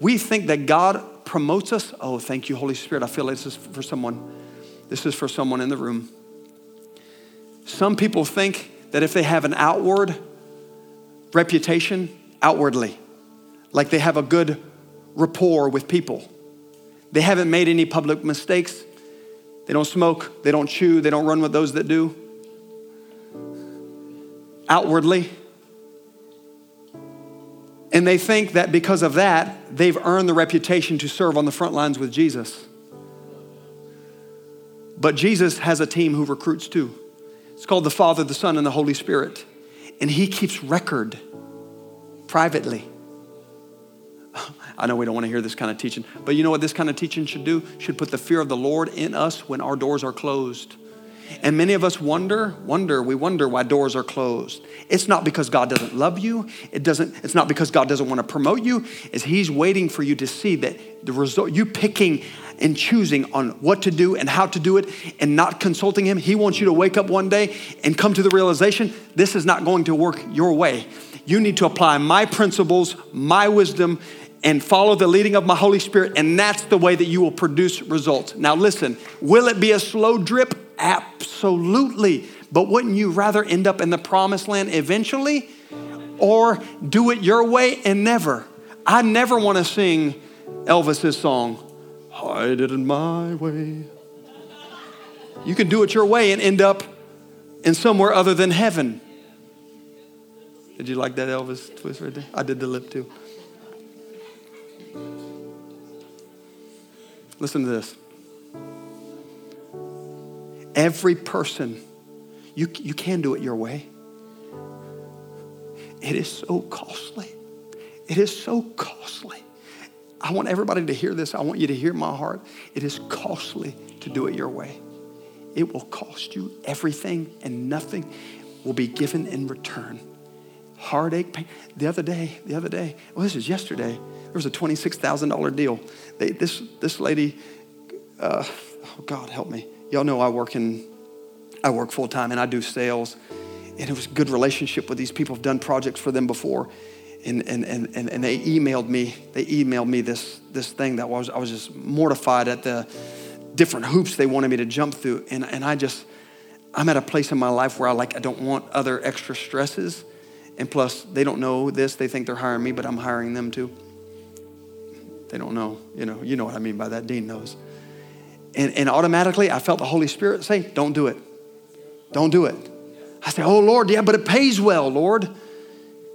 We think that God promotes us. Oh, thank you, Holy Spirit. I feel like this is for someone. This is for someone in the room. Some people think that if they have an outward reputation, outwardly, like they have a good rapport with people. They haven't made any public mistakes. They don't smoke, they don't chew, they don't run with those that do. Outwardly. And they think that because of that, they've earned the reputation to serve on the front lines with Jesus. But Jesus has a team who recruits too. It's called the Father, the Son, and the Holy Spirit. And he keeps record privately. I know we don't want to hear this kind of teaching, but you know what this kind of teaching should do? Should put the fear of the Lord in us when our doors are closed. And many of us wonder, wonder, we wonder why doors are closed. It's not because God doesn't love you. It doesn't, it's not because God doesn't want to promote you. It's he's waiting for you to see that the result, you picking and choosing on what to do and how to do it and not consulting him. He wants you to wake up one day and come to the realization, this is not going to work your way. You need to apply my principles, my wisdom, and follow the leading of my Holy Spirit, and that's the way that you will produce results. Now listen, will it be a slow drip? Absolutely. But wouldn't you rather end up in the promised land eventually, or do it your way and never? I never want to sing Elvis's song, I did it my way. You can do it your way and end up in somewhere other than heaven. Did you like that Elvis twist right there? I did the lip too. Listen to this. Every person, you, you can do it your way. It is so costly. It is so costly. I want everybody to hear this. I want you to hear my heart. It is costly to do it your way. It will cost you everything, and nothing will be given in return. Heartache, pain. The other day, the other day, well, this is yesterday. There was a twenty-six thousand dollars deal. They, this this lady, uh, oh God, help me. Y'all know I work in, I work full time and I do sales. And it was a good relationship with these people. I've done projects for them before. And and and and, and they emailed me. They emailed me this this thing that was I was just mortified at the different hoops they wanted me to jump through. And and I just, I'm at a place in my life where I like I don't want other extra stresses. And plus, they don't know this. They think they're hiring me, but I'm hiring them too. They don't know. You know, you know what I mean by that. Dean knows. And, and automatically, I felt the Holy Spirit say, don't do it. Don't do it. I said, oh, Lord, yeah, but it pays well, Lord.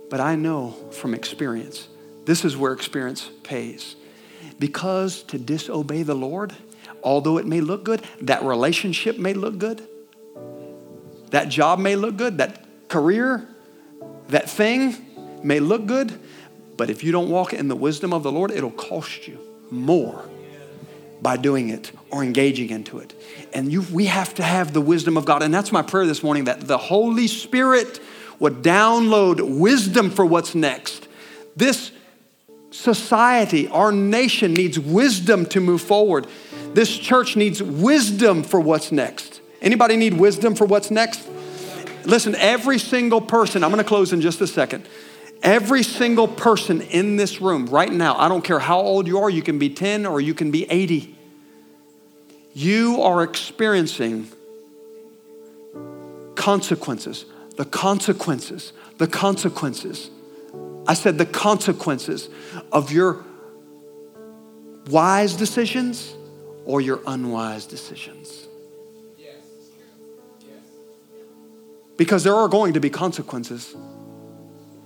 But I know from experience, this is where experience pays. Because to disobey the Lord, although it may look good, that relationship may look good. That job may look good. That career, that thing may look good, but if you don't walk in the wisdom of the Lord, it'll cost you more by doing it or engaging into it. And you, we have to have the wisdom of God. And that's my prayer this morning, that the Holy Spirit would download wisdom for what's next. This society, our nation needs wisdom to move forward. This church needs wisdom for what's next. Anybody need wisdom for what's next? Listen, every single person, I'm gonna close in just a second. Every single person in this room right now, I don't care how old you are, you can be ten or you can be eighty. You are experiencing consequences, the consequences, the consequences. I said the consequences of your wise decisions or your unwise decisions. Yes. Yes. Because there are going to be consequences.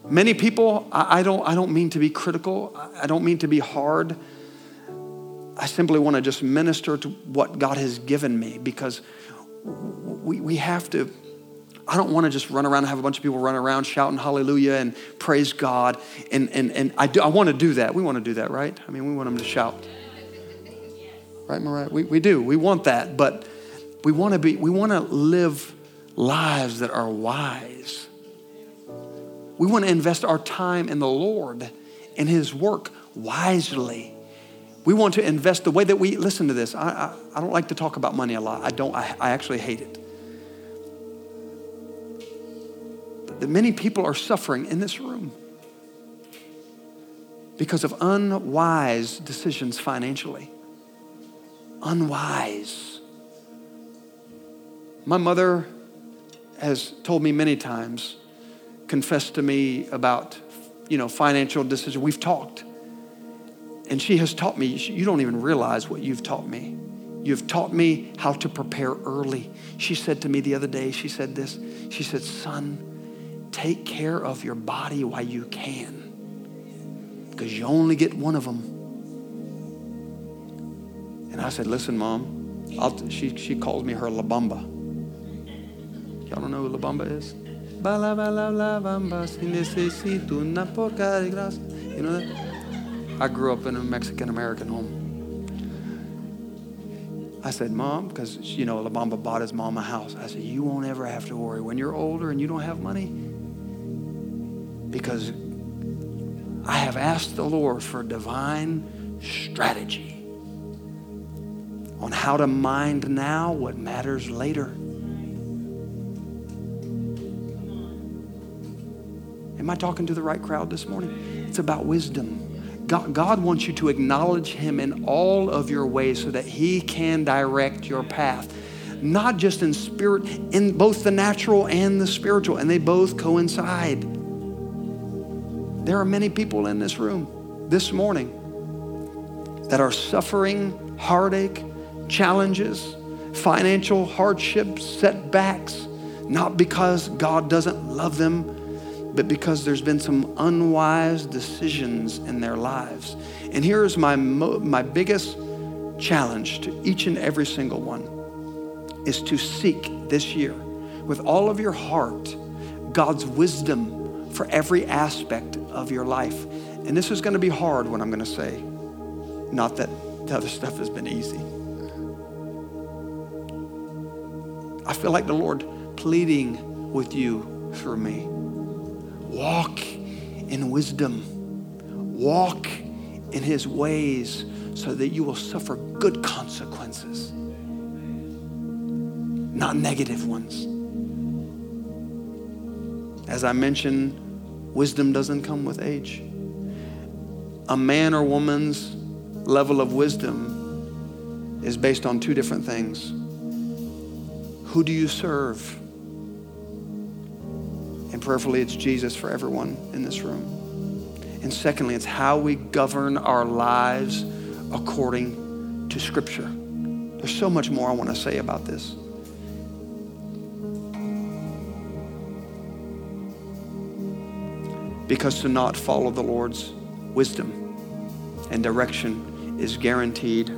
Many people, I, I don't I don't mean to be critical. I don't mean to be hard. I simply want to just minister to what God has given me, because we we have to. I don't want to just run around and have a bunch of people run around shouting hallelujah and praise God. And and and I do, I want to do that. We want to do that, right? I mean, we want them to shout. Right, Mariah? We we do. We want that, but we want to be we want to live lives that are wise. We want to invest our time in the Lord and his work wisely. We want to invest the way that we listen to this. I, I, I don't like to talk about money a lot. I don't I, I actually hate it. That many people are suffering in this room because of unwise decisions financially. Unwise. My mother has told me many times, confessed to me about, you know, financial decisions. We've talked. And she has taught me, you don't even realize what you've taught me. You've taught me how to prepare early. She said to me the other day, she said this, she said, son, take care of your body while you can, because you only get one of them. And I said, listen, Mom, I'll, she, she calls me her La Bamba. Y'all don't know who La Bamba is? Bala, bala, la bamba, si necesito una poca de gracia. You know that? I grew up in a Mexican-American home. I said, Mom, because, you know, La Bamba bought his mom a house. I said, you won't ever have to worry. When you're older and you don't have money, because I have asked the Lord for divine strategy on how to mind now what matters later. Am I talking to the right crowd this morning? It's about wisdom. God, God wants you to acknowledge him in all of your ways so that he can direct your path. Not just in spirit, in both the natural and the spiritual, and they both coincide. There are many people in this room this morning that are suffering heartache, challenges, financial hardships, setbacks, not because God doesn't love them, but because there's been some unwise decisions in their lives. And here is my mo- my biggest challenge to each and every single one, is to seek this year with all of your heart God's wisdom for every aspect of your life. And this is gonna be hard, what I'm gonna say. Not that the other stuff has been easy. I feel like the Lord pleading with you through me. Walk in wisdom. Walk in his ways so that you will suffer good consequences, not negative ones. As I mentioned, wisdom doesn't come with age. A man or woman's level of wisdom is based on two different things. Who do you serve? And prayerfully, it's Jesus for everyone in this room. And secondly, it's how we govern our lives according to Scripture. There's so much more I want to say about this. Because to not follow the Lord's wisdom and direction is guaranteed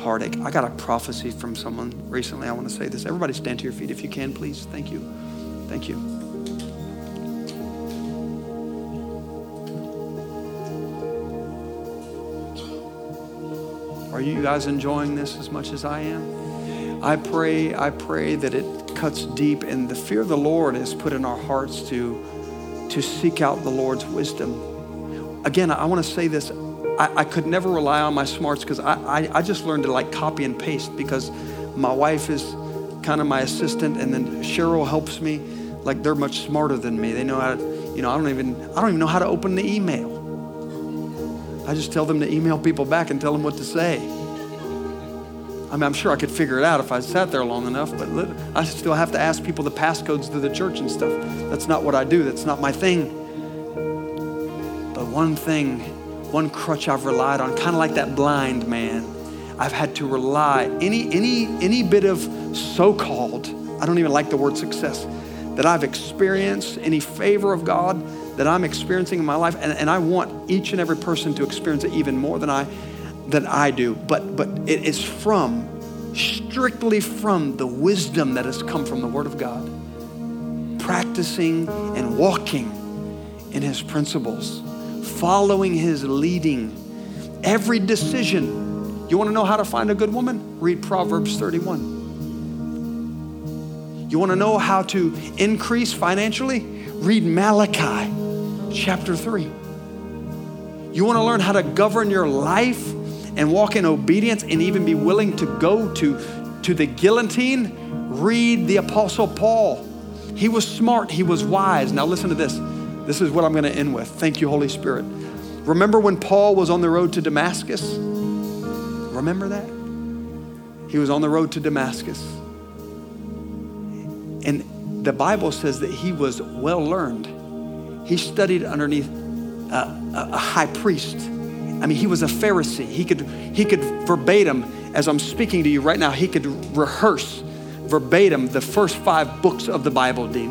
heartache. I got a prophecy from someone recently. I want to say this. Everybody stand to your feet if you can, please. Thank you. Thank you. Are you guys enjoying this as much as I am? I pray, I pray that it cuts deep, and the fear of the Lord is put in our hearts to, to seek out the Lord's wisdom. Again, I want to say this. I, I could never rely on my smarts because I, I, I just learned to like copy and paste because my wife is kind of my assistant, and then Cheryl helps me. Like, they're much smarter than me. They know how to, you know, I don't even, I don't even know how to open the email. I just tell them to email people back and tell them what to say. I mean, I'm sure I could figure it out if I sat there long enough, but I still have to ask people the passcodes to the church and stuff. That's not what I do. That's not my thing. But one thing, one crutch I've relied on, kind of like that blind man, I've had to rely, any, any, any bit of so-called, I don't even like the word success, that I've experienced, any favor of God that I'm experiencing in my life, and, and I want each and every person to experience it even more than I than I do. But but it is from, strictly from the wisdom that has come from the Word of God, practicing and walking in His principles, following His leading. Every decision. You want to know how to find a good woman? Read Proverbs thirty-one. You want to know how to increase financially? Read Malachi chapter three. You want to learn how to govern your life and walk in obedience and even be willing to go to, to the guillotine? Read the Apostle Paul. He was smart. He was wise. Now listen to this. This is what I'm going to end with. Thank you, Holy Spirit. Remember when Paul was on the road to Damascus? Remember that? He was on the road to Damascus. And the Bible says that he was well learned. He studied underneath a, a high priest. I mean, he was a Pharisee. He could, he could verbatim, as I'm speaking to you right now, he could rehearse verbatim the first five books of the Bible, Dean.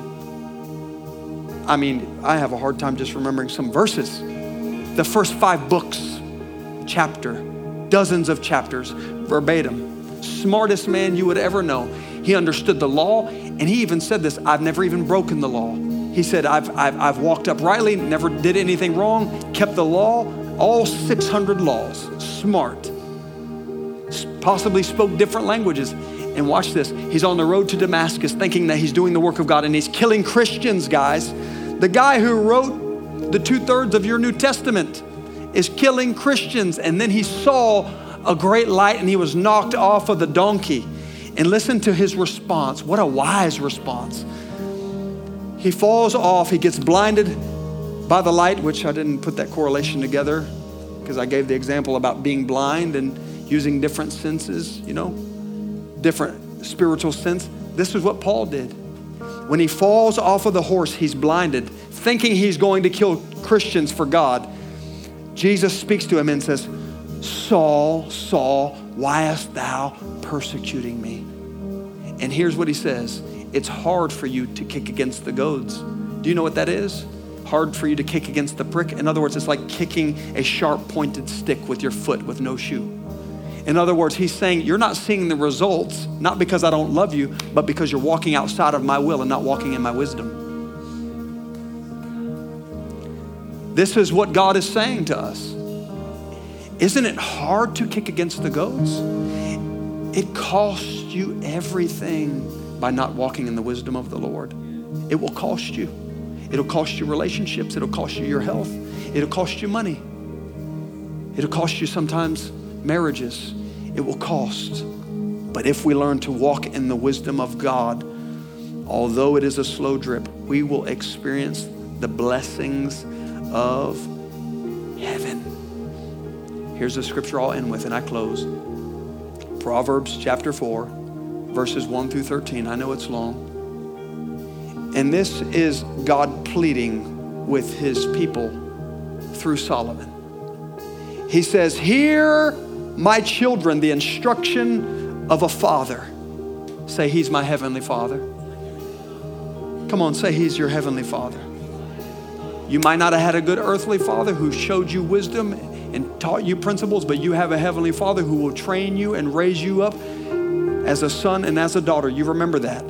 I mean, I have a hard time just remembering some verses. The first five books, chapter, dozens of chapters, verbatim. Smartest man you would ever know. He understood the law, and he even said this, I've never even broken the law. He said, I've, I've, I've walked uprightly, never did anything wrong, kept the law, all six hundred laws, smart, possibly spoke different languages. And watch this, he's on the road to Damascus thinking that he's doing the work of God, and he's killing Christians, guys. The guy who wrote the two thirds of your New Testament is killing Christians. And then he saw a great light, and he was knocked off of the donkey. And listen to his response. What a wise response. He falls off. He gets blinded by the light, which I didn't put that correlation together because I gave the example about being blind and using different senses, you know, different spiritual sense. This is what Paul did. When he falls off of the horse, he's blinded, thinking he's going to kill Christians for God. Jesus speaks to him and says, Saul, Saul, why hast thou persecuting me? And here's what he says. It's hard for you to kick against the goads. Do you know what that is? Hard for you to kick against the prick. In other words, it's like kicking a sharp pointed stick with your foot with no shoe. In other words, he's saying, you're not seeing the results, not because I don't love you, but because you're walking outside of my will and not walking in my wisdom. This is what God is saying to us. Isn't it hard to kick against the goats? It costs you everything by not walking in the wisdom of the Lord. It will cost you. It'll cost you relationships. It'll cost you your health. It'll cost you money. It'll cost you sometimes marriages. It will cost. But if we learn to walk in the wisdom of God, although it is a slow drip, we will experience the blessings of heaven. Here's the scripture I'll end with, and I close. Proverbs chapter four, verses one through thirteen. I know it's long. And this is God pleading with his people through Solomon. He says, hear, my children, the instruction of a father. Say, he's my heavenly father. Come on, say he's your heavenly father. You might not have had a good earthly father who showed you wisdom and taught you principles, but you have a heavenly father who will train you and raise you up as a son and as a daughter. You remember that.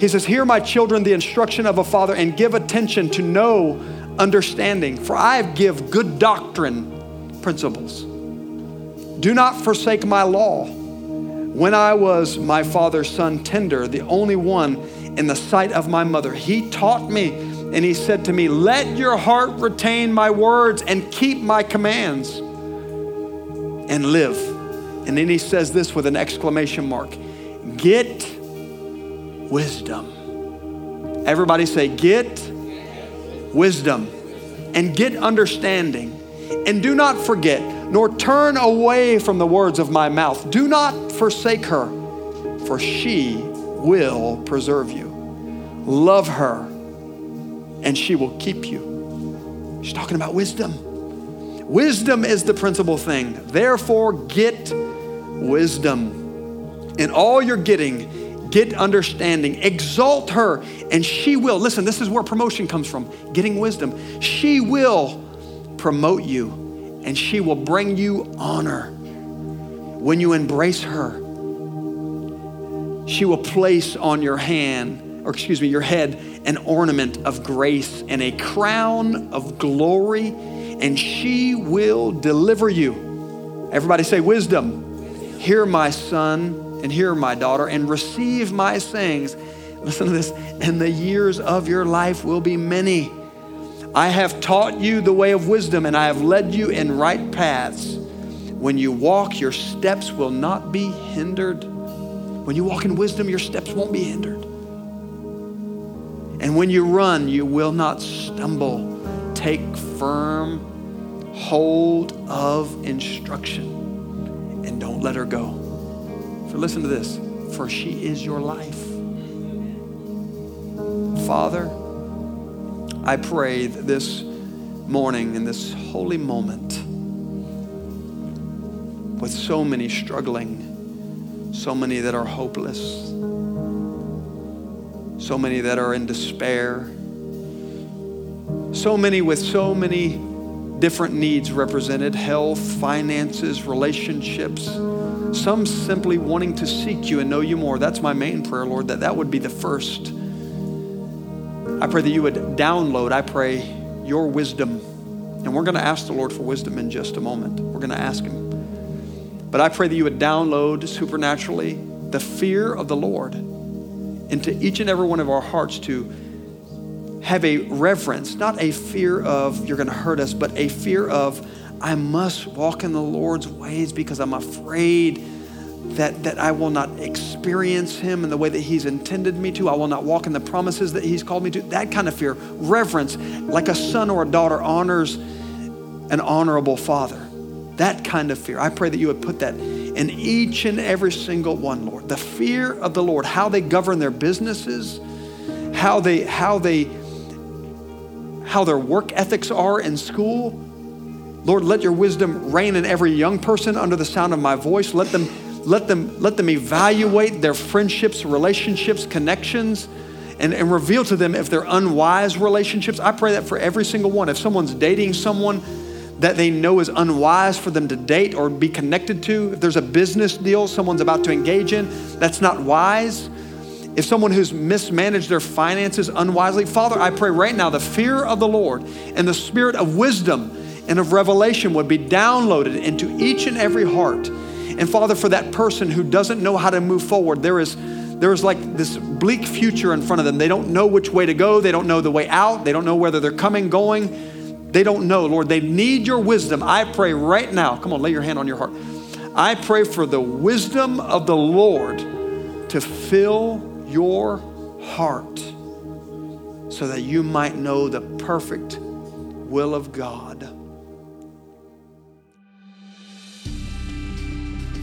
He says, hear, my children, the instruction of a father, and give attention to no understanding, for I give good doctrine principles. Do not forsake my law, When I was my father's son tender, the only one in the sight of my mother, he taught me and he said to me, let your heart retain my words and keep my commands and live. And then he says this with an exclamation mark, get wisdom. Everybody say, get wisdom and get understanding. And do not forget, nor turn away from the words of my mouth. Do not forsake her, for she will preserve you. Love her, and she will keep you. She's talking about wisdom. Wisdom is the principal thing. Therefore, get wisdom. In all you're getting, get understanding. Exalt her, and she will. Listen, this is where promotion comes from, getting wisdom. She will promote you, and she will bring you honor. When you embrace her, she will place on your hand, or excuse me, your head, an ornament of grace and a crown of glory, and she will deliver you. Everybody say wisdom. Hear my son and hear my daughter and receive my sayings. Listen to this. And the years of your life will be many. I have taught you the way of wisdom, and I have led you in right paths. When you walk, your steps will not be hindered. When you walk in wisdom, your steps won't be hindered. And when you run, you will not stumble. Take firm hold of instruction and don't let her go. For listen to this, for she is your life. Father, I pray that this morning, in this holy moment, with so many struggling, so many that are hopeless, so many that are in despair, so many with so many different needs represented, health, finances, relationships, some simply wanting to seek you and know you more. That's my main prayer, Lord, that that would be the first. I pray that you would download, I pray, your wisdom. And we're going to ask the Lord for wisdom in just a moment. We're going to ask him. But I pray that you would download supernaturally the fear of the Lord into each and every one of our hearts, to have a reverence, not a fear of you're going to hurt us, but a fear of I must walk in the Lord's ways because I'm afraid that that I will not experience him in the way that he's intended me to. I will not walk in the promises that he's called me to. That kind of fear, reverence, like a son or a daughter honors an honorable father. That kind of fear. I pray that you would put that in each and every single one, Lord. The fear of the Lord, how they govern their businesses, how they, how they, how their work ethics are in school. Lord, let your wisdom reign in every young person under the sound of my voice. Let them Let them let them evaluate their friendships, relationships, connections, and, and reveal to them if they're unwise relationships. I pray that for every single one. If someone's dating someone that they know is unwise for them to date or be connected to, if there's a business deal someone's about to engage in that's not wise, if someone who's mismanaged their finances unwisely, Father, I pray right now the fear of the Lord and the spirit of wisdom and of revelation would be downloaded into each and every heart. And Father, for that person who doesn't know how to move forward, there is there is like this bleak future in front of them. They don't know which way to go. They don't know the way out. They don't know whether they're coming, going. They don't know, Lord. They need your wisdom. I pray right now. Come on, lay your hand on your heart. I pray for the wisdom of the Lord to fill your heart so that you might know the perfect will of God.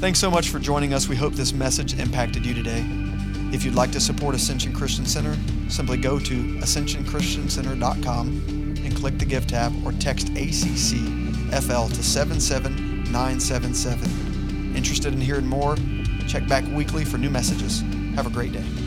Thanks so much for joining us. We hope this message impacted you today. If you'd like to support Ascension Christian Center, simply go to ascension christian center dot com and click the Give tab, or text A C C F L to seven seven nine seven seven. Interested in hearing more? Check back weekly for new messages. Have a great day.